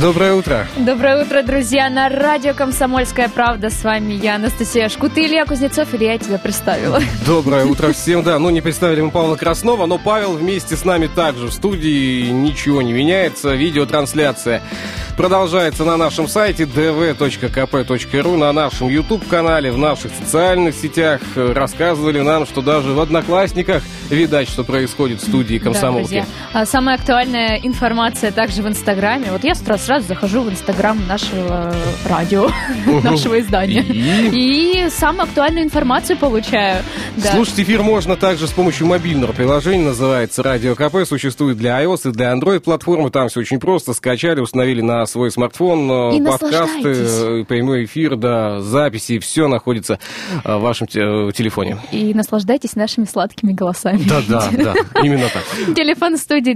Доброе утро. Доброе утро, друзья. На радио «Комсомольская правда». С вами я, Анастасия Шкут, и Илья Кузнецов. Илья, я тебя представила. Доброе утро всем. Да, ну не представили мы Павла Краснова, но Павел вместе с нами также в студии. Ничего не меняется. Видеотрансляция продолжается на нашем сайте dv.kp.ru, на нашем YouTube-канале, в наших социальных сетях. Рассказывали нам, что даже в «Одноклассниках» видать, что происходит в студии «Комсомолки». Да, самая актуальная информация также в Инстаграме. Вот я сразу захожу в Инстаграм нашего радио, нашего издания. И самую актуальную информацию получаю. Да. Слушать эфир можно также с помощью мобильного приложения. Называется «Радио КП». Существует для iOS и для Android платформы. Там все очень просто. Скачали, установили на свой смартфон. И подкасты, прямой эфир, да, записи. Все находится в вашем телефоне. И наслаждайтесь нашими сладкими голосами. Да, именно так. Телефон студии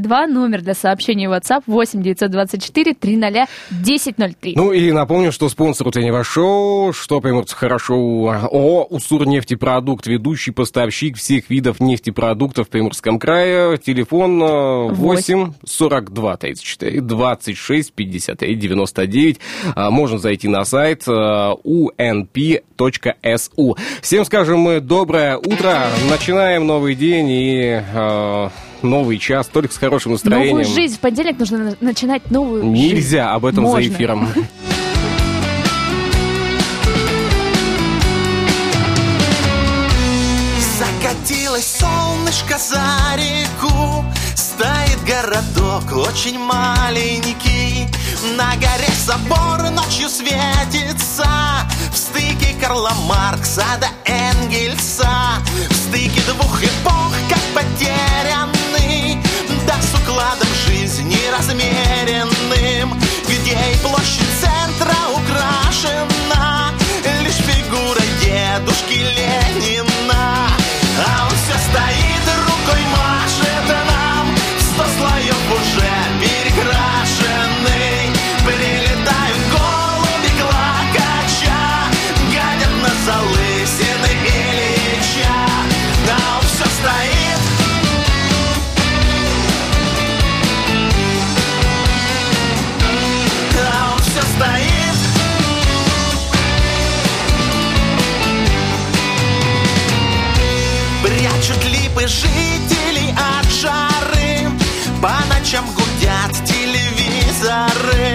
230-22-52. Номер для сообщений в WhatsApp 8-924-300-1003. Ну и напомню, что спонсор утреннего шоу, что приморцу хорошо, ООО «Уссурнефтепродукт», ведущий поставщик всех видов нефтепродуктов в Приморском крае. Телефон 8-42-34-26-59-99. Можно зайти на сайт unp.su. Всем скажем мы доброе утро. Начинаем новый день и... новый час, только с хорошим настроением. Новую жизнь. В понедельник нужно начинать новую жизнь. Нельзя об этом за эфиром. Закатилось солнышко за реку, стоит городок очень маленький. На горе собор ночью светится, в стыке Карла Маркса до Энгельса, в стыке двух эпох, как потерянный, да с укладом жизни размеренным. Ведь ей площадь центра украшена лишь фигурой дедушки Ленина. А он все стоит, рукой машет нам, в 100 слоев уже перекрашенный. Прилетают голуби клокоча, гадят на залысины Ильича. Да он все стоит. Да он все стоит. Прячут липы жителей от жары, по ночам гудят телевизоры,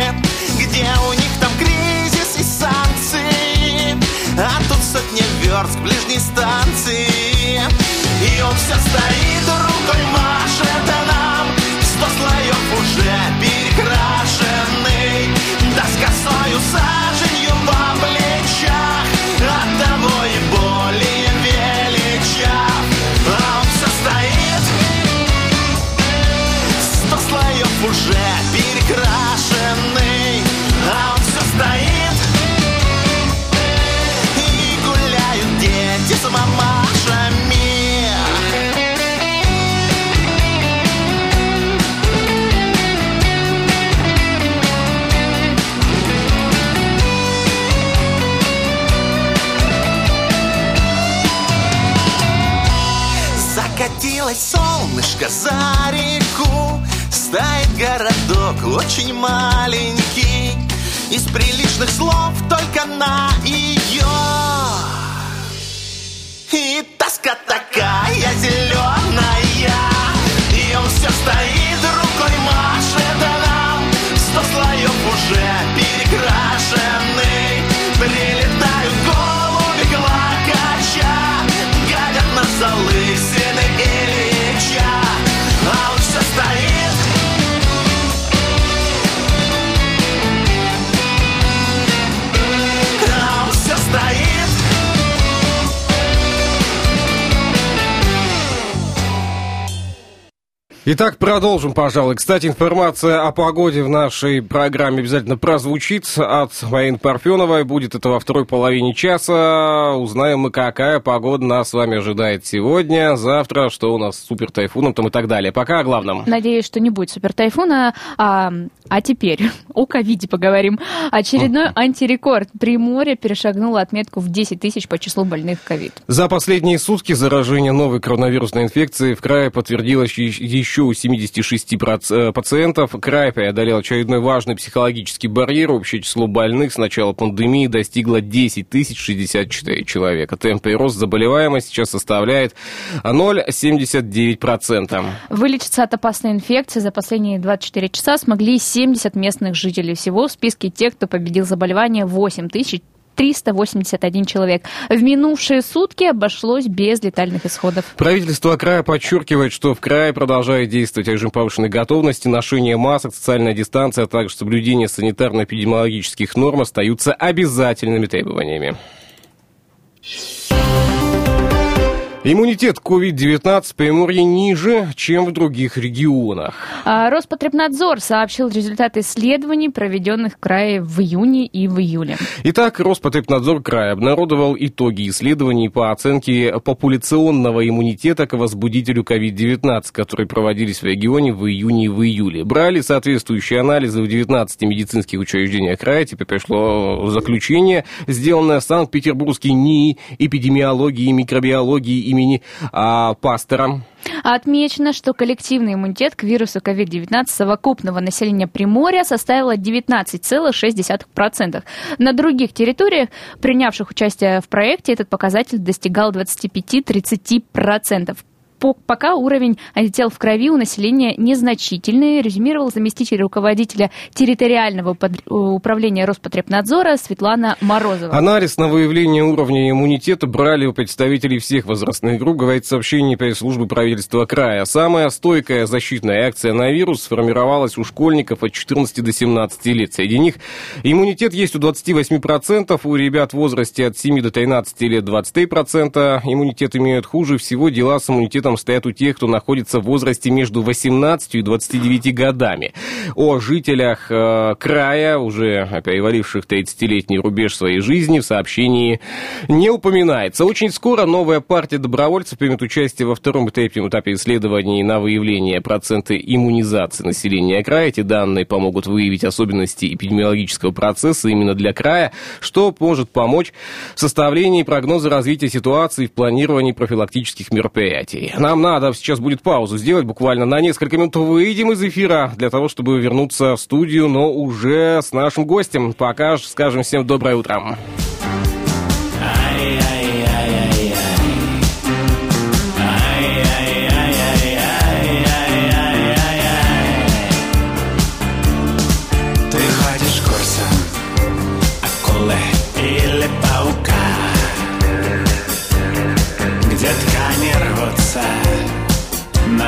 где у них там кризис и санкции, а тут сотня верст ближней станции. И он все стоит, рукой машет нам, 100 слоев уже перекрашенный, да с косою саженью во плечах, от того и более величав. Уже перекрашенный, а он все стоит, и гуляют дети с мамашами. Закатилось солнышко за реку, стоит городок очень маленький, из приличных слов только на ее. И тоска такая зеленая, и он все стоит, рукой машет нам, 100 слоев уже перекрашенный. Прилетают голуби клокоча, гадят на залысины Ильича. А он все стоит. Итак, продолжим, пожалуй. Кстати, информация о погоде в нашей программе обязательно прозвучит от Марины Парфеновой. Будет это во второй половине часа. Узнаем мы, какая погода нас с вами ожидает сегодня, завтра, что у нас с супертайфуном там и так далее. Пока о главном. Надеюсь, что не будет супертайфуна. А теперь о ковиде поговорим. Очередной антирекорд. Приморье перешагнуло отметку в 10 тысяч по числу больных ковид. За последние сутки заражение новой коронавирусной инфекцией в крае подтвердилось еще у 76 пациентов. Край преодолел очередной важный психологический барьер. Общее число больных с начала пандемии достигло 10 064 человека. Темп и рост заболеваемости сейчас составляет 0,79%. Вылечиться от опасной инфекции за последние 24 часа смогли 70 местных жителей. Всего в списке тех, кто победил заболевание, 8 381 человек. В минувшие сутки обошлось без летальных исходов. Правительство края подчеркивает, что в крае продолжает действовать режим повышенной готовности. Ношение масок, социальная дистанция, а также соблюдение санитарно-эпидемиологических норм остаются обязательными требованиями. Иммунитет к COVID-19 в Приморье ниже, чем в других регионах. Роспотребнадзор сообщил результаты исследований, проведенных в крае в июне и в июле. Итак, Роспотребнадзор края обнародовал итоги исследований по оценке популяционного иммунитета к возбудителю COVID-19, которые проводились в регионе в июне и в июле. Брали соответствующие анализы в 19 медицинских учреждениях края. Теперь пришло заключение, сделанное в Санкт-Петербургский НИИ эпидемиологии и микробиологии имени Пастера. Отмечено, что коллективный иммунитет к вирусу COVID-19 совокупного населения Приморья составило 19,6%. На других территориях, принявших участие в проекте, этот показатель достигал 25-30%. Пока уровень антител в крови у населения незначительный, резюмировал заместитель руководителя территориального управления Роспотребнадзора Светлана Морозова. Анализ на выявление уровня иммунитета брали у представителей всех возрастных групп, говорит сообщение пресс-службы правительства края. Самая стойкая защитная реакция на вирус сформировалась у школьников от 14 до 17 лет. Среди них иммунитет есть у 28%, у ребят в возрасте от 7 до 13 лет 23%. Иммунитет имеют хуже всего дела с иммунитетом стоят у тех, кто находится в возрасте между 18 и 29 годами. О жителях края, уже переваривших 30-летний рубеж своей жизни, в сообщении не упоминается. Очень скоро новая партия добровольцев примет участие во втором и третьем этапе исследований на выявление процента иммунизации населения края. Эти данные помогут выявить особенности эпидемиологического процесса именно для края, что может помочь в составлении прогноза развития ситуации и в планировании профилактических мероприятий. Нам надо сейчас будет паузу сделать, буквально на несколько минут выйдем из эфира для того, чтобы вернуться в студию, но уже с нашим гостем. Пока скажем всем доброе утро.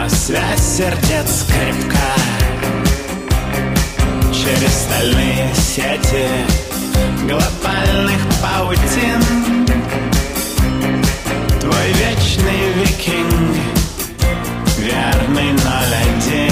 Связь сердец крепка. Через стальные сети глобальных паутин твой вечный викинг, верный 01.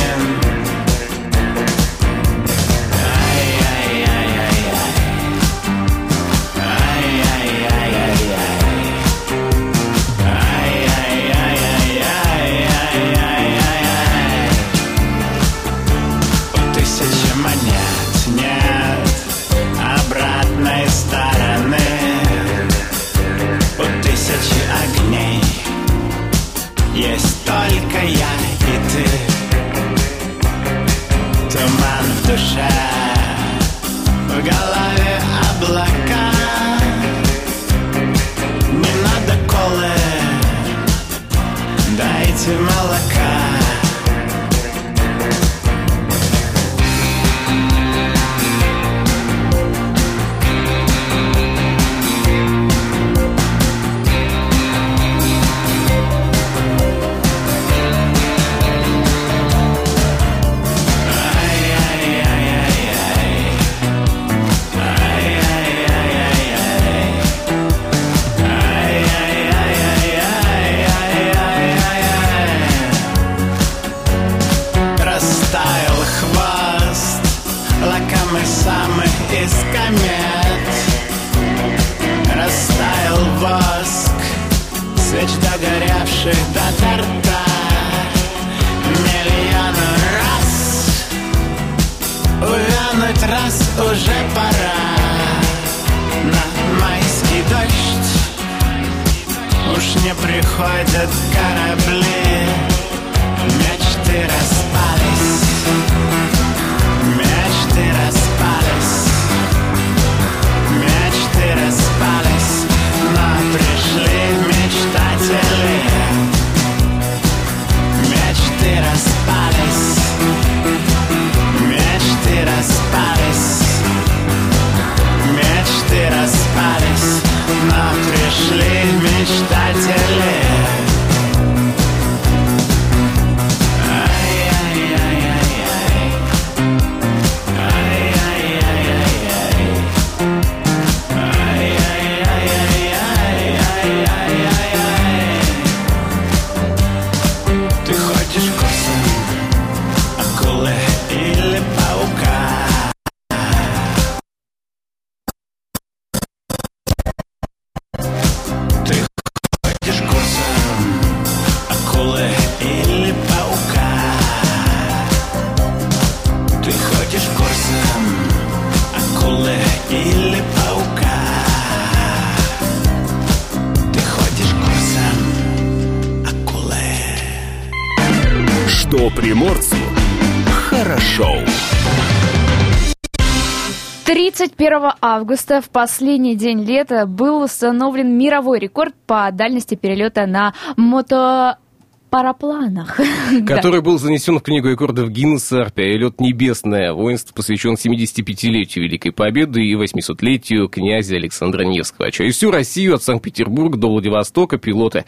души до торта миллион раз. Увянуть раз уже пора на майский дождь. Уж не приходят корабли, мечты распались, мечты распались, мечты распались, но пришли мечтатели. Мечты распались, мечты распались, мечты распались, но пришли мечтатели. Приморцу хорошо. 31 августа, в последний день лета, был установлен мировой рекорд по дальности перелета на мотопарапланах, который был занесен в Книгу рекордов Гиннесса. Перелет «Небесное воинство» посвящен 75-летию Великой Победы и 800-летию князя Александра Невского. Через всю Россию от Санкт-Петербурга до Владивостока пилоты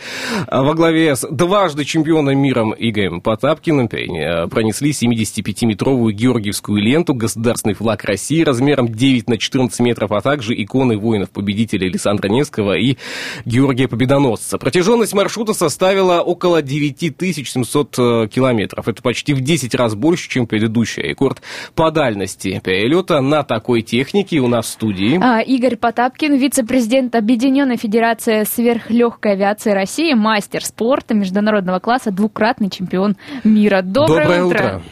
во главе с дважды чемпионом мира Игорем Потапкиным пронесли 75-метровую георгиевскую ленту, государственный флаг России размером 9 на 14 метров, а также иконы воинов-победителей Александра Невского и Георгия Победоносца. Протяженность маршрута составила около 9700 километров. Это почти в 10 раз больше, чем предыдущий рекорд по дальности перелета на такой технике. У нас в студии Игорь Потапкин, вице-президент Объединенной Федерации Сверхлегкой Авиации России, мастер спорта международного класса, двукратный чемпион мира. Доброе утро.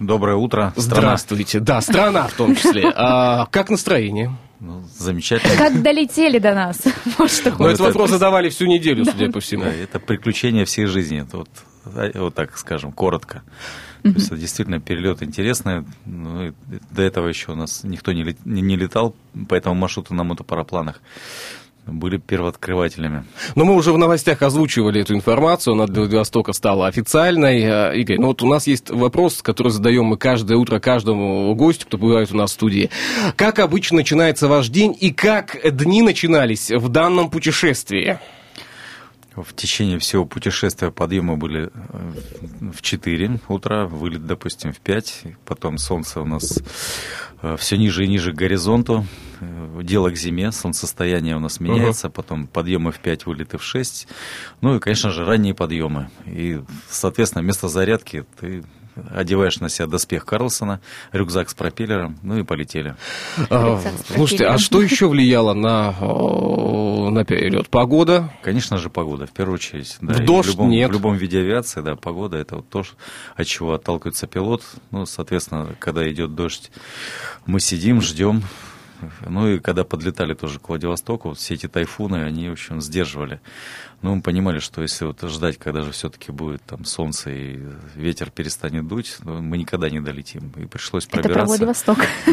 Доброе утро, страна. Здравствуйте. Да, страна в том числе. Как настроение? Ну, замечательно. Как долетели до нас? Но этот вопрос задавали всю неделю, судя по всему. Это приключение всей жизни, вот так скажем, коротко. То есть, действительно, перелет интересный. До этого еще у нас никто не летал, поэтому маршруты на мотопарапланах были первооткрывателями. Но мы уже в новостях озвучивали эту информацию, она для Владивостока стала официальной. Игорь, ну вот у нас есть вопрос, который задаем мы каждое утро каждому гостю, кто бывает у нас в студии. Как обычно начинается ваш день и как дни начинались в данном путешествии? В течение всего путешествия подъемы были в 4 утра, вылет, допустим, в 5, потом солнце у нас все ниже и ниже к горизонту, дело к зиме, солнцестояние у нас меняется, потом подъемы в 5, вылеты в 6, ну и, конечно же, ранние подъемы. И, соответственно, вместо зарядки ты одеваешь на себя доспех Карлсона, рюкзак с пропеллером, ну и полетели. Слушайте, а что еще влияло на перелет? Погода? Конечно же, погода, в первую очередь. Да. В любом виде авиации, да, погода — это вот то, от чего отталкивается пилот. Ну, соответственно, когда идет дождь, мы сидим, ждем. Ну и когда подлетали тоже к Владивостоку, вот все эти тайфуны, они, в общем, сдерживали. Но мы понимали, что если вот ждать, когда же все-таки будет там солнце и ветер перестанет дуть, мы никогда не долетим. И пришлось пробираться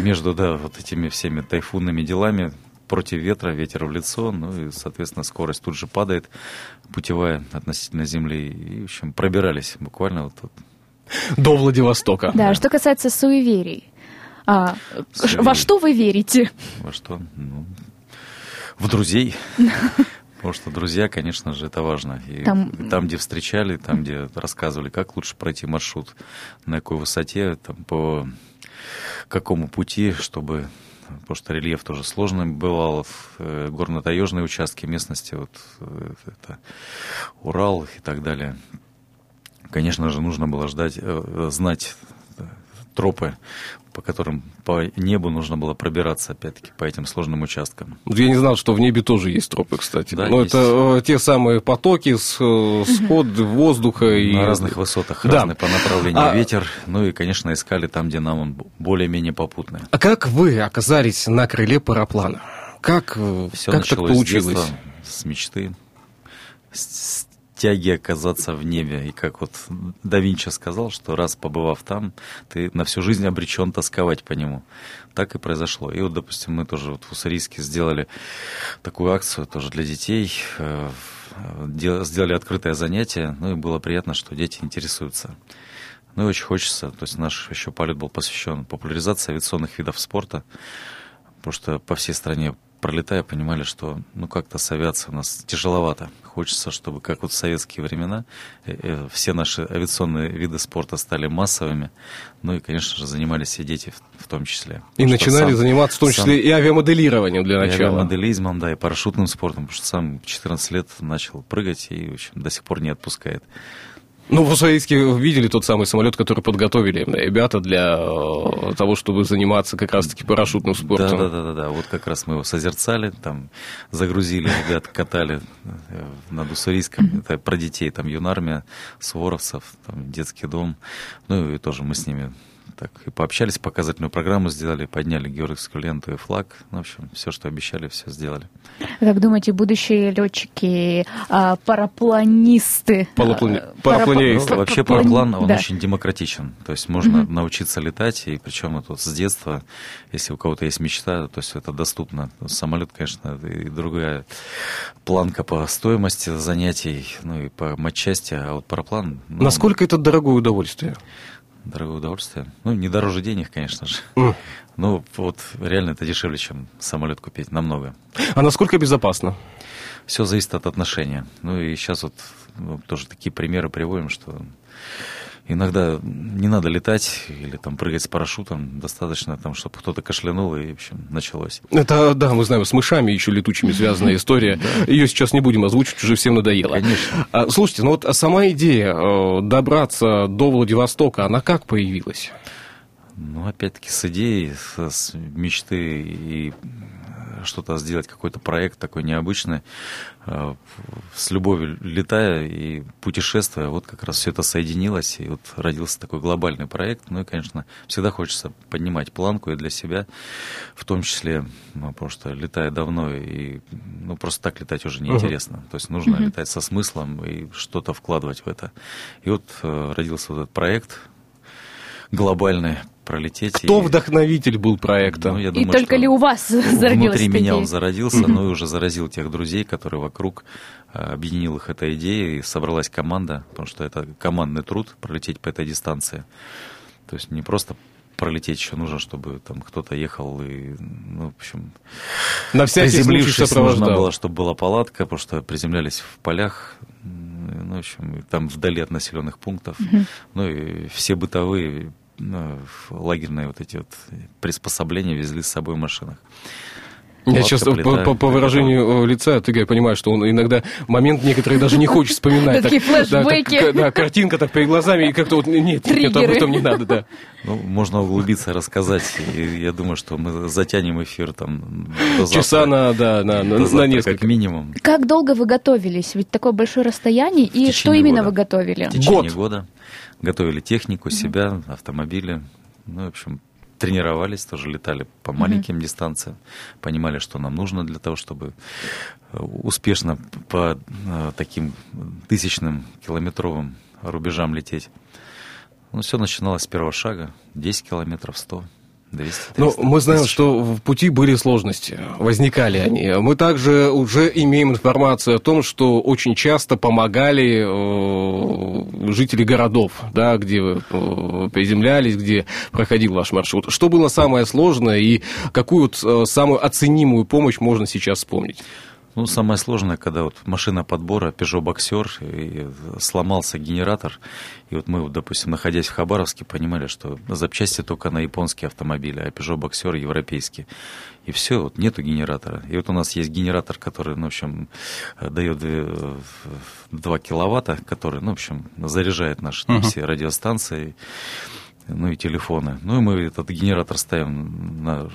между вот этими всеми тайфунными делами. Против ветра, ветер в лицо, ну и, соответственно, скорость тут же падает, путевая относительно земли. И, в общем, пробирались буквально вот до Владивостока. Да, что касается суеверий. Во что вы верите? Во что? Ну, в друзей. Потому что друзья, конечно же, это важно. И там, где встречали, там, где рассказывали, как лучше пройти маршрут, на какой высоте, там, по какому пути, чтобы... Потому что рельеф тоже сложный бывал. Горно-таежные участки местности, вот это Урал и так далее. Конечно же, нужно было знать тропы, по которым по небу нужно было пробираться, опять-таки, по этим сложным участкам. Я не знал, что в небе тоже есть тропы, кстати. Да, но есть. Это те самые потоки, сход воздуха. На разных высотах, разный по направлению ветер. Ну и, конечно, искали там, где нам он более-менее попутный. А как вы оказались на крыле параплана? Как так получилось? Детства, с мечты, с тяги оказаться в небе. И как вот да Винчи сказал, что раз побывав там, ты на всю жизнь обречен тосковать по нему. Так и произошло. И вот, допустим, мы тоже вот в Уссурийске сделали такую акцию тоже для детей, сделали открытое занятие, ну и было приятно, что дети интересуются. Ну и очень хочется, то есть наш еще полет был посвящен популяризации авиационных видов спорта, потому что по всей стране пролетая, понимали, что ну как-то с авиацией у нас тяжеловато. Хочется, чтобы, как вот в советские времена, все наши авиационные виды спорта стали массовыми. Ну и, конечно же, занимались и дети в том числе. И потому начинали заниматься в том числе и авиамоделированием для начала. И авиамоделизмом, да, и парашютным спортом, потому что сам в 14 лет начал прыгать и, в общем, до сих пор не отпускает. Ну, в Уссурийске видели тот самый самолет, который подготовили ребята для того, чтобы заниматься как раз-таки парашютным спортом. Да. Вот как раз мы его созерцали, там загрузили, ребят катали над Уссурийском. Это про детей, там юнармия, суворовцев, там детский дом. Ну, и тоже мы с ними так и пообщались, показательную программу сделали, подняли георгиевскую ленту и флаг. В общем, все, что обещали, все сделали. Как думаете, будущие летчики, парапланисты? Парапланисты. Вообще параплан, он очень демократичен. То есть можно научиться летать, и причем это вот с детства, если у кого-то есть мечта, то есть это доступно. Самолет, конечно, и другая планка по стоимости занятий, ну и по матчасти, а вот параплан... Ну, насколько это дорогое удовольствие? Дорогое удовольствие. Ну, не дороже денег, конечно же. Ну, вот реально это дешевле, чем самолет купить. Намного. А насколько безопасно? Все зависит от отношения. Ну, и сейчас вот тоже такие примеры приводим, что иногда не надо летать или там прыгать с парашютом. Достаточно, там, чтобы кто-то кашлянул, и, в общем, началось. Это, да, мы знаем, с мышами еще летучими связана история. Ее сейчас не будем озвучивать, уже всем надоело. Конечно. Слушайте, ну вот сама идея добраться до Владивостока, она как появилась? Ну, опять-таки, с идеей, с мечты и... что-то сделать, какой-то проект такой необычный, с любовью летая и путешествуя, вот как раз все это соединилось, и вот родился такой глобальный проект. Ну и, конечно, всегда хочется поднимать планку и для себя, в том числе, ну, потому что летая давно, и ну, просто так летать уже неинтересно. То есть нужно летать со смыслом и что-то вкладывать в это. И вот родился вот этот проект глобальный, пролететь. Кто вдохновитель был проекта? Ну, я думаю, только ли у вас зародилась внутри меня идея? Он зародился, но и уже заразил тех друзей, которые вокруг, объединил их эта идея, и собралась команда, потому что это командный труд, пролететь по этой дистанции. То есть не просто пролететь, еще нужно, чтобы там кто-то ехал и, ну, в общем... На всякий случай сопровождал. Нужно было, чтобы была палатка, потому что приземлялись в полях, ну, в общем, там вдали от населенных пунктов. Ну, и все бытовые... Ну, лагерные вот эти вот приспособления везли с собой в машинах. Я сейчас по выражению лица от Игоря понимаю, что он иногда момент некоторые даже не хочет вспоминать. Такие флешбеки. Да, картинка так перед глазами, и как-то вот нет, об этом не надо, да. Ну, можно углубиться, рассказать. Я думаю, что мы затянем эфир там до завтра. Часа на несколько. Как минимум. Как долго вы готовились? Ведь такое большое расстояние. И что именно вы готовили? В течение года. Готовили технику, себя, автомобили. Ну, в общем... Тренировались, тоже летали по маленьким дистанциям, понимали, что нам нужно для того, чтобы успешно по таким тысячным километровым рубежам лететь. Ну, все начиналось с первого шага, 10 километров, 100. 200, 300, но мы знаем, 1000. Что в пути были сложности, возникали они. Мы также уже имеем информацию о том, что очень часто помогали жители городов, да, где вы приземлялись, где проходил ваш маршрут. Что было самое сложное и какую самую оценимую помощь можно сейчас вспомнить? Ну, самое сложное, когда вот машина подбора, Peugeot Boxer, сломался генератор. И вот мы, допустим, находясь в Хабаровске, понимали, что запчасти только на японские автомобили, а Peugeot Boxer европейский. И все, вот нету генератора. И вот у нас есть генератор, который, ну, в общем, дает 2 киловатта, который, ну, в общем, заряжает наши все радиостанции. ну и телефоны. Ну и мы этот генератор ставим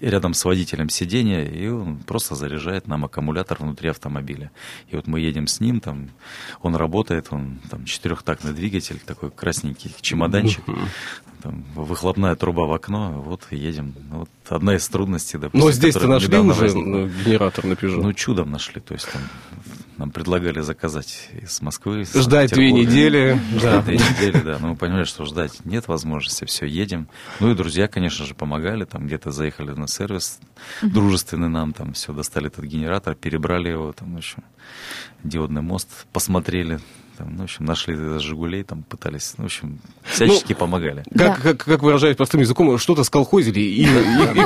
рядом с водителем сиденья, и он просто заряжает нам аккумулятор внутри автомобиля. И вот мы едем с ним, там, он работает, он там четырехтактный двигатель, такой красненький чемоданчик, там, выхлопная труба в окно, вот едем. Вот одна из трудностей, допустим. Но здесь-то нашли уже генератор на Peugeot? Ну, чудом нашли, то есть там... Нам предлагали заказать из Москвы. Ждать 2 недели. Ждать 2 недели, да. Но мы понимали, что ждать нет возможности, все, едем. Ну и друзья, конечно же, помогали. Там где-то заехали на сервис дружественный нам, там все, достали этот генератор, перебрали его, там, в общем, диодный мост, посмотрели. Там, в общем, нашли «Жигулей», там пытались, в общем, всячески помогали. Как выражаясь простым языком, что-то сколхозили и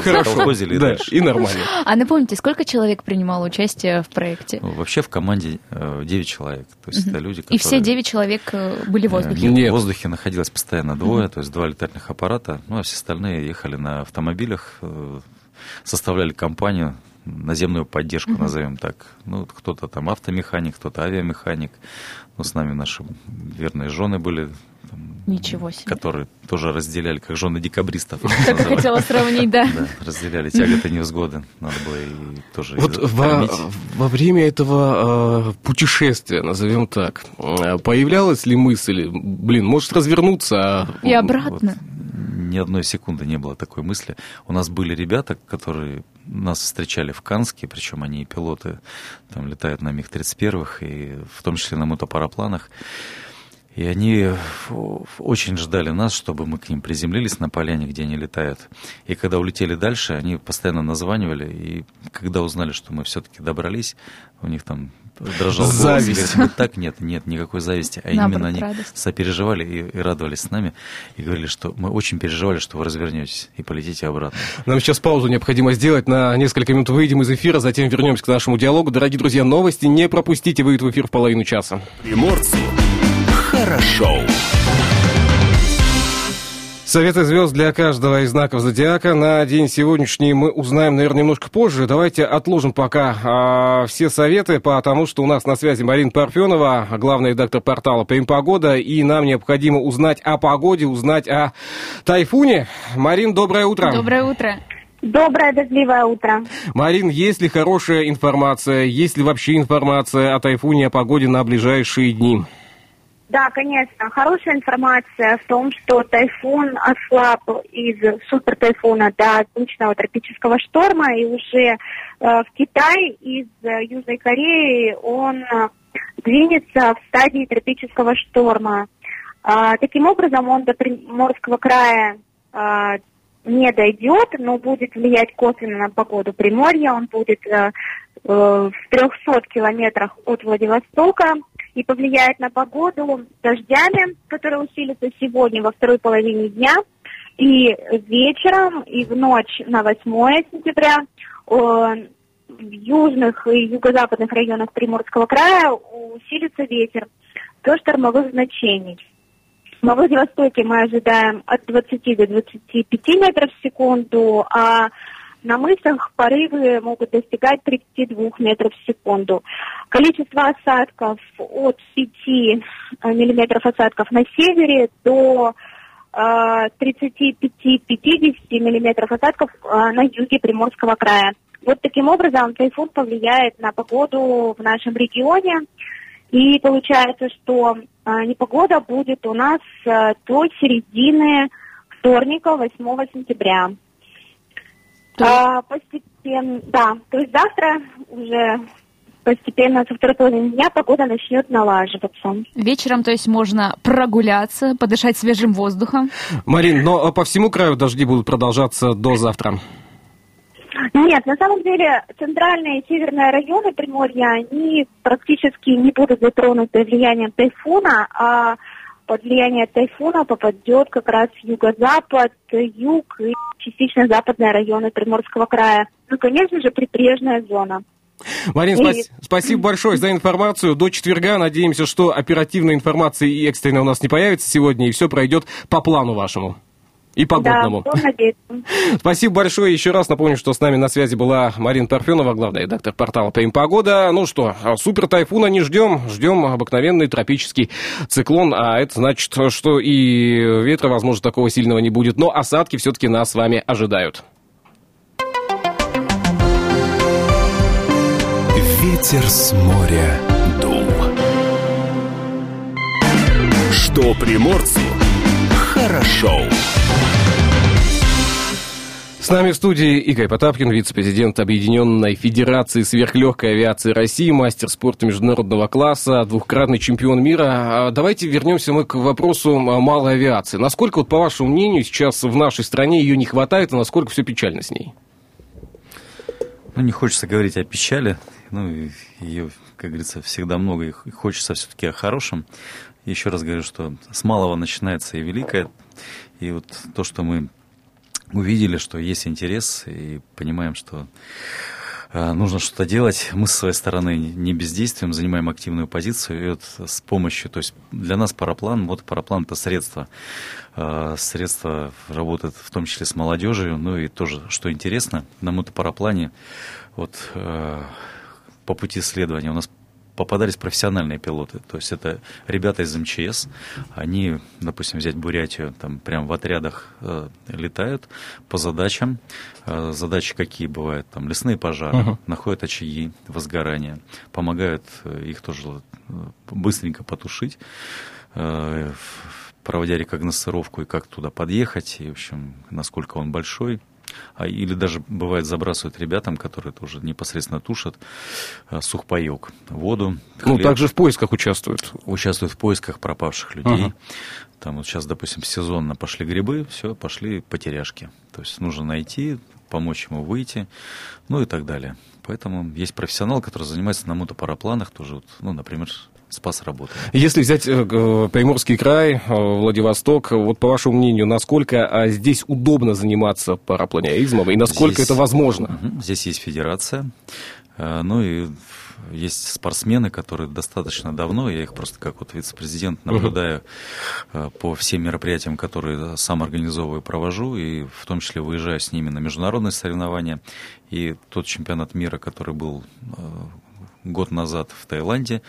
хорошо. Сколхозили, да, и нормально. А напомните, сколько человек принимало участие в проекте? Вообще в команде 9 человек. То есть это люди, которые... И все 9 человек были в воздухе? Нет, в воздухе находилось постоянно 2, то есть 2 летательных аппарата, ну а все остальные ехали на автомобилях, составляли компанию. Наземную поддержку, назовем так. Ну, кто-то там автомеханик, кто-то авиамеханик. Ну, с нами наши верные жены были. Там, ничего себе. Которые тоже разделяли, как жены декабристов. Только хотела сравнить, да. Разделяли тяготы, невзгоды. Надо было и тоже кормить. Во время этого путешествия, назовем так, появлялась ли мысль, может развернуться? И обратно. Ни одной секунды не было такой мысли. У нас были ребята, которые нас встречали в Канске, причем они пилоты, там летают на МиГ-31, и в том числе на мотопарапланах. И они очень ждали нас, чтобы мы к ним приземлились на поляне, где они летают. И когда улетели дальше, они постоянно названивали. И когда узнали, что мы все-таки добрались, у них там дрожал голос. Зависть. Так нет никакой зависти. А наоборот, именно они радость. Сопереживали и радовались с нами. И говорили, что мы очень переживали, что вы развернетесь и полетите обратно. Нам сейчас паузу необходимо сделать. На несколько минут выйдем из эфира, затем вернемся к нашему диалогу. Дорогие друзья, новости не пропустите. Выйдет в эфир в половину часа. Приморцы. Хорошо. Советы звезд для каждого из знаков зодиака на день сегодняшний мы узнаем, наверное, немножко позже. Давайте отложим пока все советы, потому что у нас на связи Марина Парфёнова, главный редактор портала «ПоимПогода», и нам необходимо узнать о погоде, узнать о тайфуне. Марин, доброе утро. Доброе утро. Доброе, дождливое утро. Марин, есть ли хорошая информация, есть ли вообще информация о тайфуне, о погоде на ближайшие дни? Да, конечно. Хорошая информация в том, что тайфун ослаб из супертайфуна до обычного тропического шторма, и уже в Китай из Южной Кореи он двинется в стадии тропического шторма. Таким образом, он до Приморского края не дойдет, но будет влиять косвенно на погоду Приморья. Он будет в 300 километрах от Владивостока и повлияет на погоду дождями, которые усилятся сегодня во второй половине дня, и вечером, и в ночь на 8 сентября в южных и юго-западных районах Приморского края усилится ветер до штормовых значений. Во Владивостоке мы ожидаем от 20 до 25 метров в секунду, а на мысах порывы могут достигать 32 метров в секунду. Количество осадков от 5 миллиметров осадков на севере до 35-50 миллиметров осадков на юге Приморского края. Вот таким образом тайфун повлияет на погоду в нашем регионе. И получается, что непогода будет у нас до середины вторника, 8 сентября. Постепенно, да, то есть завтра уже постепенно со второй половины дня погода начнет налаживаться. Вечером, то есть, можно прогуляться, подышать свежим воздухом. Марин, но по всему краю дожди будут продолжаться до завтра? Нет, на самом деле центральные и северные районы Приморья, они практически не будут затронуты влиянием тайфуна, а под влияние тайфуна попадет как раз юго-запад, юг и частично западные районы Приморского края. Ну, конечно же, прибрежная зона. Марин, спасибо большое за информацию. До четверга надеемся, что оперативной информации и экстренной у нас не появится сегодня, и все пройдет по плану вашему. И погодному. Да, спасибо большое. Еще раз напомню, что с нами на связи была Марина Парфенова, главный редактор портала «ПоимПогода». Ну что, супер тайфуна не ждем. Ждем обыкновенный тропический циклон. А это значит, что и ветра, возможно, такого сильного не будет. Но осадки все-таки нас с вами ожидают. Ветер с моря дул. Что приморцу хорошо. С нами в студии Игорь Потапкин, вице-президент Объединенной Федерации Сверхлегкой Авиации России, мастер спорта международного класса, двухкратный чемпион мира. Давайте вернемся мы к вопросу малой авиации. Насколько, вот, по вашему мнению, сейчас в нашей стране ее не хватает, и насколько все печально с ней? Ну, не хочется говорить о печали. Ну, ее, как говорится, всегда много, и хочется все-таки о хорошем. Еще раз говорю, что с малого начинается и великое. И вот то, что мы увидели, что есть интерес, и понимаем, что нужно что-то делать. Мы, со своей стороны, не бездействуем, занимаем активную позицию. И вот с помощью, то есть для нас параплан, вот параплан – это средство. Средство работает в том числе с молодежью. Ну и тоже, что интересно, на мотопараплане вот, по пути исследования у нас попадались профессиональные пилоты, то есть это ребята из МЧС, они, допустим, взять Бурятию, там прям в отрядах летают по задачам, задачи какие бывают, там лесные пожары, находят очаги возгорания, помогают их тоже быстренько потушить, проводя рекогносцировку и как туда подъехать, и, в общем, насколько он большой. Или даже, бывает, забрасывают ребятам, которые тоже непосредственно тушат, сухпайок, воду, хлеб. Ну, также в поисках участвуют. Участвуют в поисках пропавших людей. Ага. Там вот сейчас, допустим, сезонно пошли грибы, все, пошли потеряшки. То есть нужно найти, помочь ему выйти, ну и так далее. Поэтому есть профессионал, который занимается на мотопарапланах тоже, ну, например, спас работы. Если взять Приморский край, Владивосток, вот по вашему мнению, насколько здесь удобно заниматься парапланеризмом и насколько здесь это возможно? Здесь есть федерация, ну и есть спортсмены, которые достаточно давно, я их просто как вот вице-президент наблюдаю по всем мероприятиям, которые сам организовываю и провожу, и в том числе выезжаю с ними на международные соревнования. И тот чемпионат мира, который был год назад в Таиланде,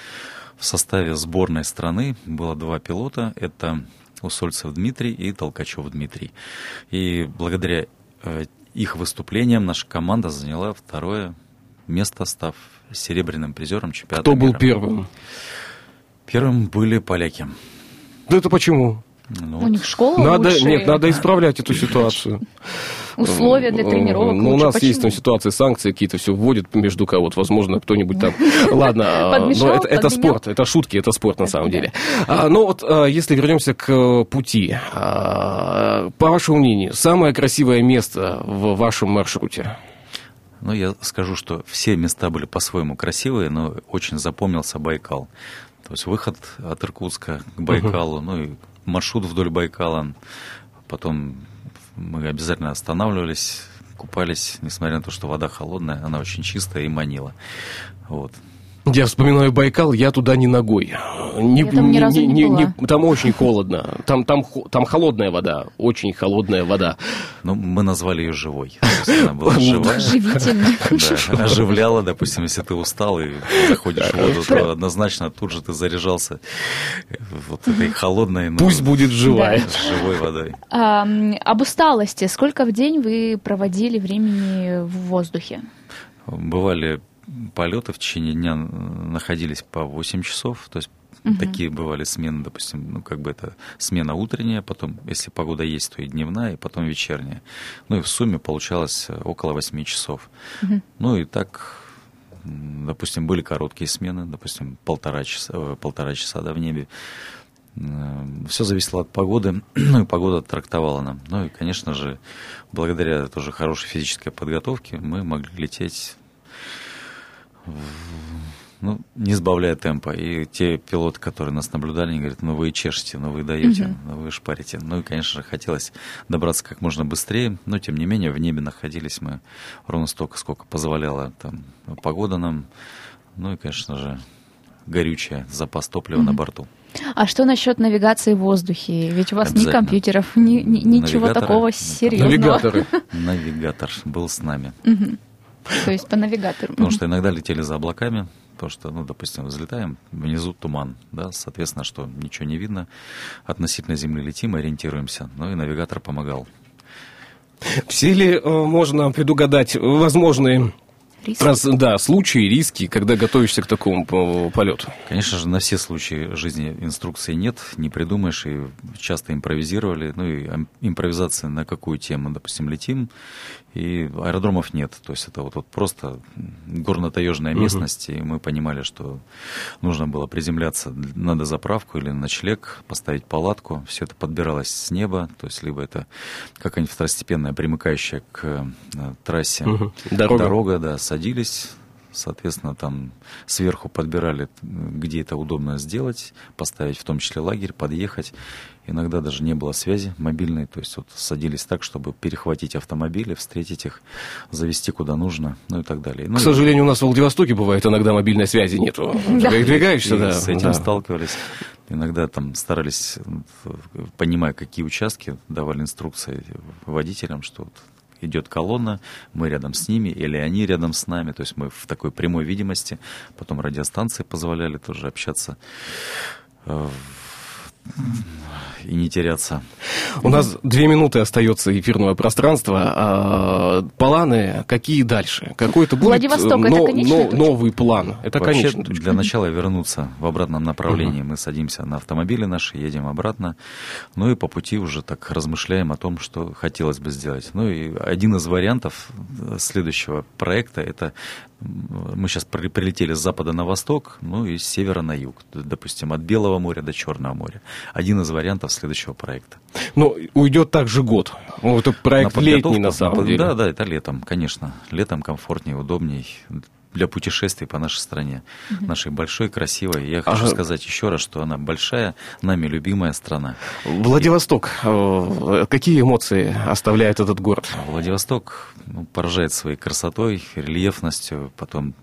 в составе сборной страны было 2 пилота, это Усольцев Дмитрий и Толкачев Дмитрий. И благодаря их выступлениям наша команда заняла 2 место, став серебряным призером чемпионата мира. Кто был первым? Первым были поляки. Да это почему? Ну, у них школа лучше. Нет, надо исправлять эту ситуацию. Условия для тренировок лучше. Ну, у нас почему? Есть там ситуации, санкции какие-то все вводят между кого-то. Возможно, кто-нибудь там... Ладно, но это спорт, это шутки, это спорт на самом деле. Но вот если вернемся к пути, по вашему мнению, самое красивое место в вашем маршруте? Ну, я скажу, что все места были по-своему красивые, но очень запомнился Байкал. То есть выход от Иркутска к Байкалу, ну и маршрут вдоль Байкала, потом мы обязательно останавливались, купались, несмотря на то, что вода холодная, она очень чистая и манила. Вот. Я вспоминаю Байкал, я туда не ногой. Я там ни разу не была. Там очень холодно. Там холодная вода, очень холодная вода. Ну, мы назвали ее живой. Она была живая. Да, оживляла, допустим, если ты устал и заходишь в воду, то однозначно тут же ты заряжался вот этой холодной... Пусть будет живая. Живой водой. Об усталости. Сколько в день вы проводили времени в воздухе? Бывали... Полеты в течение дня находились по 8 часов, то есть такие бывали смены, допустим, ну как бы это смена утренняя, потом, если погода есть, то и дневная, и потом вечерняя. Ну и в сумме получалось около 8 часов. Ну и так, допустим, были короткие смены, допустим, полтора часа да, в небе. Все зависело от погоды, ну и погода трактовала нам. Ну и, конечно же, благодаря тоже хорошей физической подготовке мы могли лететь... Ну, не сбавляя темпа. И те пилоты, которые нас наблюдали, они говорят, ну вы чешете, ну вы даете, ну вы шпарите. Ну и, конечно же, хотелось добраться как можно быстрее, но тем не менее в небе находились мы ровно столько, сколько позволяла там погода нам. Ну и, конечно же, горючее, запас топлива на борту. А что насчет навигации в воздухе? Ведь у вас ни компьютеров, ничего такого серьезного. Навигатор был с нами. То есть по навигатору. Потому что иногда летели за облаками. Потому что, допустим, взлетаем, внизу туман, да, соответственно, что ничего не видно. Относительно земли летим, ориентируемся. Ну и навигатор помогал. Все ли можно предугадать возможные случаи, риски, когда готовишься к такому полету? Конечно же, на все случаи жизни инструкций нет, не придумаешь, и часто импровизировали. Ну и импровизация на какую тему, допустим, летим, и аэродромов нет. То есть это вот просто горно-таежная местность, и мы понимали, что нужно было приземляться на дозаправку или на ночлег, поставить палатку. Все это подбиралось с неба, то есть либо это какая-нибудь второстепенная, примыкающая к трассе дорога, да, садились, соответственно, там сверху подбирали, где это удобно сделать, поставить в том числе лагерь, подъехать. Иногда даже не было связи мобильной, то есть вот садились так, чтобы перехватить автомобили, встретить их, завести куда нужно, ну и так далее. К сожалению, у нас в Владивостоке бывает иногда мобильной связи нет. Передвигаешься, да. С этим сталкивались. Иногда там старались, понимая, какие участки, давали инструкции водителям, что идет колонна, мы рядом с ними, или они рядом с нами, то есть мы в такой прямой видимости. Потом радиостанции позволяли тоже общаться и не теряться. У нас 2 минуты остается эфирного пространства. Планы какие дальше? Какой-то будет новый план? Это вообще для начала вернуться в обратном направлении. Мы садимся на автомобили наши, едем обратно. Ну и по пути уже так размышляем о том, что хотелось бы сделать. Ну и один из вариантов следующего проекта — это мы сейчас прилетели с запада на восток, ну и с севера на юг. Допустим, от Белого моря до Черного моря. Один из вариантов следующего проекта. Но уйдет также год. Это проект летний, на самом деле. Да, это летом, конечно. Летом комфортнее, удобней для путешествий по нашей стране. Нашей большой, красивой. Я хочу сказать еще раз, что она большая, нами любимая страна. Владивосток. Какие эмоции оставляет этот город? Владивосток поражает своей красотой, рельефностью. Потом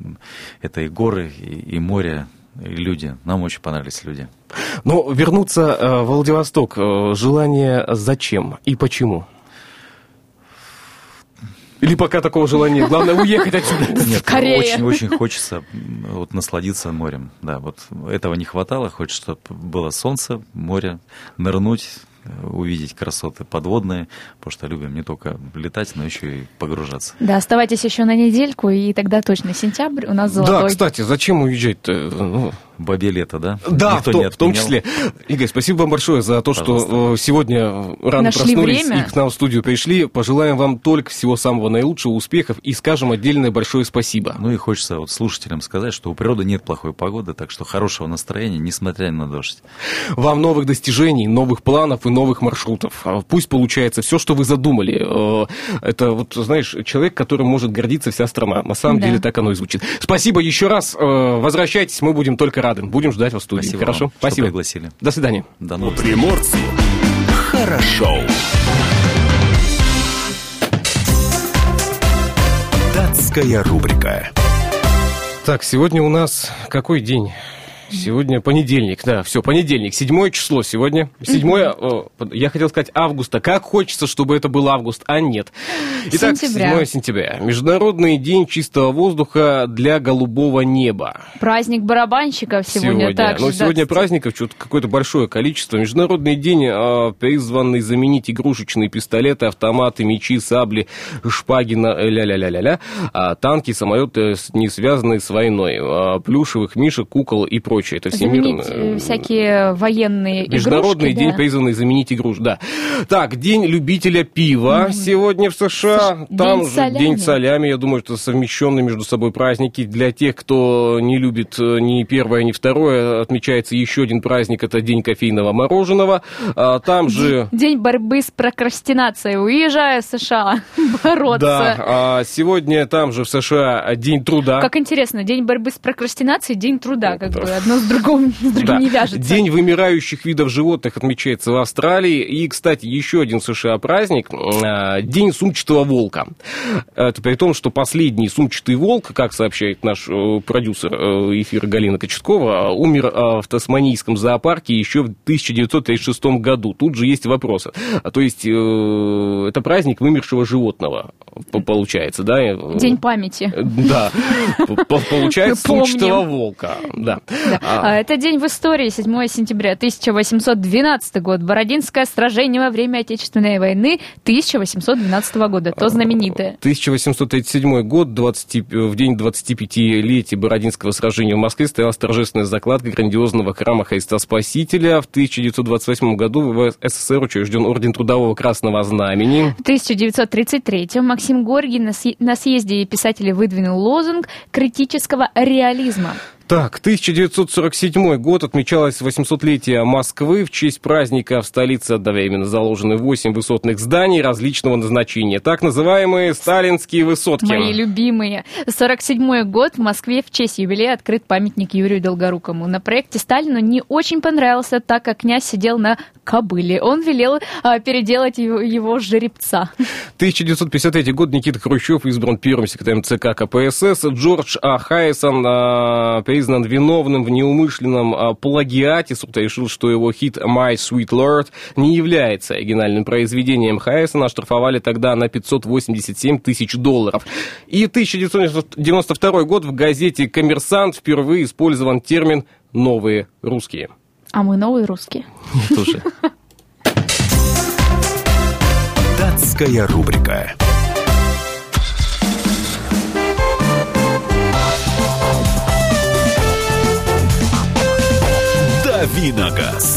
это и горы, и море. Люди. Нам очень понравились люди. Но вернуться в Владивосток желание зачем и почему? Или пока такого желания? Главное, уехать отсюда. Нет, очень-очень хочется насладиться морем. Да, этого не хватало. Хочется, чтобы было солнце, море, нырнуть, увидеть красоты подводные, потому что любим не только летать, но еще и погружаться. Да, оставайтесь еще на недельку, и тогда точно сентябрь у нас золотой. Да, кстати, зачем уезжать-то? Бабье лето, да? Да, в том числе. Игорь, спасибо вам большое за то, что сегодня рано проснулись и к нам в студию пришли. Пожелаем вам только всего самого наилучшего, успехов, и скажем отдельное большое спасибо. Ну и хочется слушателям сказать, что у природы нет плохой погоды, так что хорошего настроения, несмотря на дождь. Вам новых достижений, новых планов и новых маршрутов. Пусть получается все, что вы задумали. Это, человек, которым может гордиться вся страна. На самом деле так оно и звучит. Спасибо еще раз. Возвращайтесь, мы будем только рады. Будем ждать вас в студии. Спасибо. Хорошо? Спасибо. Пригласили. До свидания. До новых встреч. Приморцу хорошо. Датская рубрика. Так, сегодня у нас какой день? Сегодня понедельник, да, все, понедельник, 7 число сегодня, 7, я хотел сказать августа, как хочется, чтобы это был август, а нет. Итак, 7 сентября, Международный день чистого воздуха для голубого неба. Праздник барабанщиков сегодня также. Но сегодня праздников что-то какое-то большое количество. Международный день, призванный заменить игрушечные пистолеты, автоматы, мечи, сабли, шпаги, танки, самолеты, не связанные с войной, плюшевых мишек, кукол и прочее. Это всемирно... всякие военные игрушки. Международный день, призванный заменить игрушки, да. Так, день любителя пива сегодня в США. Там же день салями. Я думаю, что совмещенные между собой праздники. Для тех, кто не любит ни первое, ни второе, отмечается еще один праздник. Это день кофейного мороженого. Там же... День борьбы с прокрастинацией. Уезжая в США бороться. Да, сегодня там же в США день труда. Как интересно, день борьбы с прокрастинацией, день труда, как бы. одно с другим не вяжется. День вымирающих видов животных отмечается в Австралии. И, кстати, еще один США праздник – День сумчатого волка. Это при том, что последний сумчатый волк, как сообщает наш продюсер эфира Галина Кочеткова, умер в тасманийском зоопарке еще в 1936 году. Тут же есть вопросы. То есть, это праздник вымершего животного, получается, да? День памяти. Да, получается, сумчатого волка. Да. Это день в истории, 7 сентября 1812 год. Бородинское сражение во время Отечественной войны 1812 года, то знаменитое. 1837 год, в день 25-летия Бородинского сражения в Москве состоялась торжественная закладка грандиозного храма Христа Спасителя. В 1928 году в СССР учрежден Орден Трудового Красного Знамени. В 1933 Максим Горький на съезде писателей выдвинул лозунг критического реализма. Так, 1947 год, отмечалось 800-летие Москвы. В честь праздника в столице одновременно заложены 8 высотных зданий различного назначения. Так называемые сталинские высотки. Мои любимые. 1947 год, в Москве в честь юбилея открыт памятник Юрию Долгорукову. На проекте Сталину не очень понравился, так как князь сидел на кобыле. Он велел переделать его жеребца. 1953 год, Никита Хрущев избран первым секретарем ЦК КПСС. Джордж Хайсон признан виновным в неумышленном плагиате. Суд решил, что его хит «My Sweet Lord» не является оригинальным произведением Хайсона. Оштрафовали тогда на $587 тысяч. И 1992 год, в газете «Коммерсант» впервые использован термин «новые русские». А мы новые русские. Слушай. Датская рубрика. Виногаз.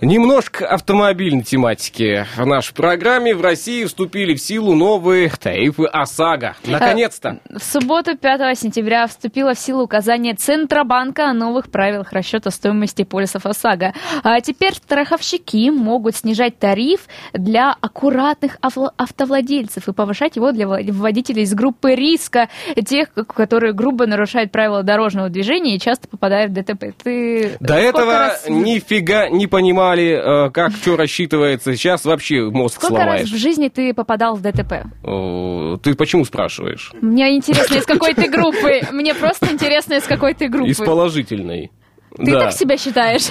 Немножко автомобильной тематики. В нашей программе в России вступили в силу новые тарифы ОСАГО. Наконец-то! В субботу, 5 сентября, вступило в силу указание Центробанка о новых правилах расчета стоимости полисов ОСАГО. А теперь страховщики могут снижать тариф для аккуратных автовладельцев и повышать его для водителей из группы риска, тех, которые грубо нарушают правила дорожного движения и часто попадают в ДТП. До этого нифига не понимаю, как что рассчитывается. Сейчас вообще мозг сломаешь. Сколько раз в жизни ты попадал в ДТП? Ты почему спрашиваешь? Мне интересно, из какой ты группы. Мне просто интересно, из какой ты группы. Из положительной. Ты так себя считаешь?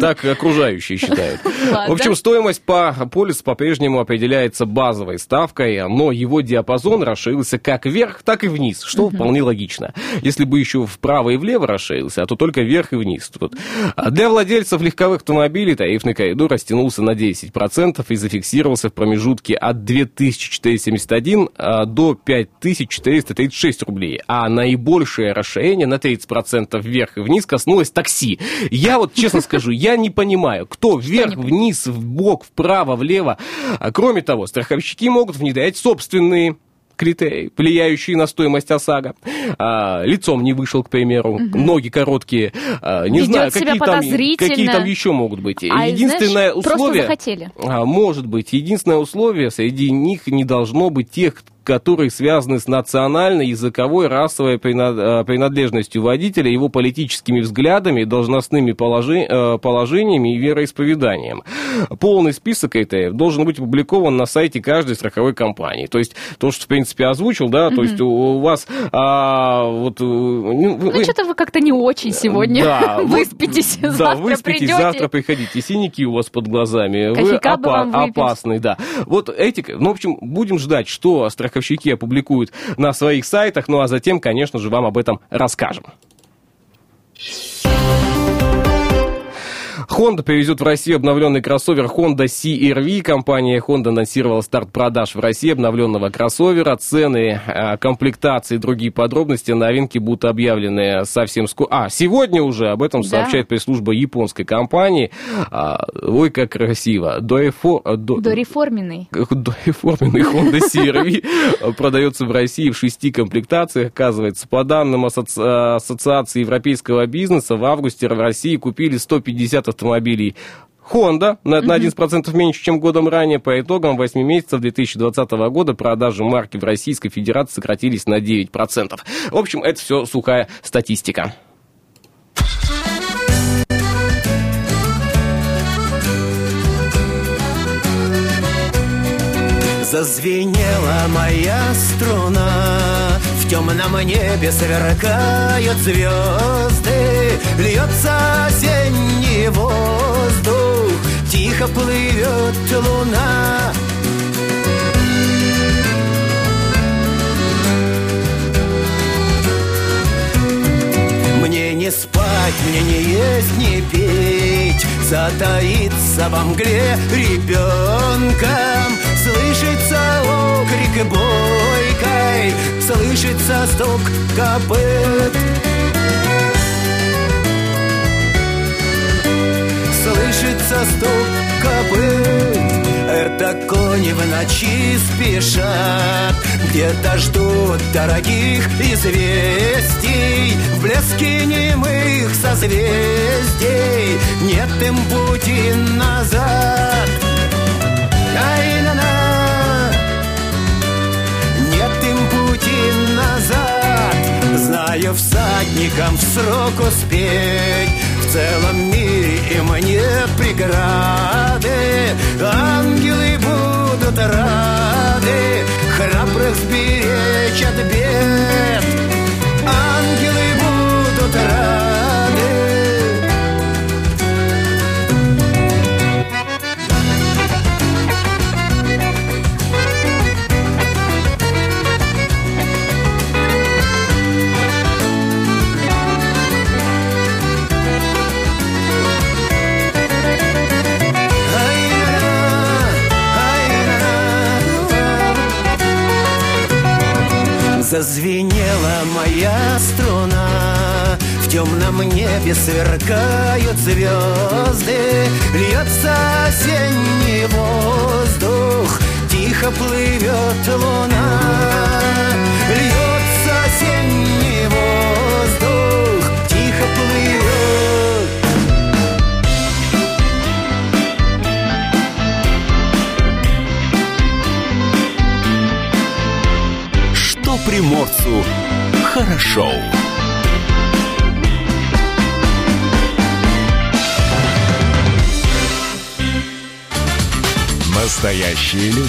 Так окружающие считают. В общем, стоимость по полису по-прежнему определяется базовой ставкой, но его диапазон расширился как вверх, так и вниз, что вполне логично. Если бы еще вправо и влево расширился, а то только вверх и вниз. Для владельцев легковых автомобилей тарифный коридор растянулся на 10% и зафиксировался в промежутке от 2471 до 5436 рублей, а наибольшее расширение на 30% вверх и вниз коснулось так такси. Я вот честно скажу, я не понимаю, кто вверх, вниз, вбок, вправо, влево. Кроме того, страховщики могут внедрять собственные критерии, влияющие на стоимость ОСАГО. Лицом не вышел, к примеру, ноги короткие. Не ведет знаю, какие там еще могут быть. Единственное условие, может быть, единственное условие, среди них не должно быть тех, которые связаны с национальной, языковой, расовой принадлежностью водителя, его политическими взглядами, должностными положениями и вероисповеданием. Полный список критериев должен быть опубликован на сайте каждой страховой компании. То есть то, что, в принципе, озвучил, да, то есть у вас что-то вы как-то не очень сегодня. Да, выспитесь, завтра приходите. Синяки у вас под глазами. Кофейка бы вам выпить. Вы опасны, да. Вот эти, в общем, будем ждать, что страховщики опубликуют на своих сайтах, ну а затем, конечно же, вам об этом расскажем. Honda привезет в Россию обновленный кроссовер Honda CR-V. Компания Honda анонсировала старт продаж в России обновленного кроссовера. Цены, комплектации и другие подробности новинки будут объявлены совсем скоро. Сегодня уже об этом сообщает пресс-служба японской компании. Ой, как красиво. Дореформенный Honda CR-V продается в России в 6 комплектациях. Оказывается, по данным Ассоциации европейского бизнеса, в августе в России купили 150 автомобилей Honda на 11% меньше, чем годом ранее. По итогам 8 месяцев 2020 года продажи марки в Российской Федерации сократились на 9%. В общем, это все сухая статистика. Зазвенела моя струна, в темном небе сверкают звезды, льется осенний воздух, тихо плывет луна. Мне не спать, мне не есть, не пить, затаиться во мгле ребенком. Слышится окрик бойкой, слышится стук копыт, слышится стук копыт. Это кони в ночи спешат, где-то ждут дорогих известий. В блеске немых созвездий нет им пути назад. Нет им пути назад. Знаю, всадникам в срок успеть, в целом мире и мне преграды. Ангелы будут рады храбрых сберечь от бед. Ангелы будут рады. Зазвенела моя струна, в темном небе сверкают звезды, льется осенний воздух, тихо плывет луна. Льется осенний воздух, тихо плывет. Приморцу хорошо. Настоящие люди.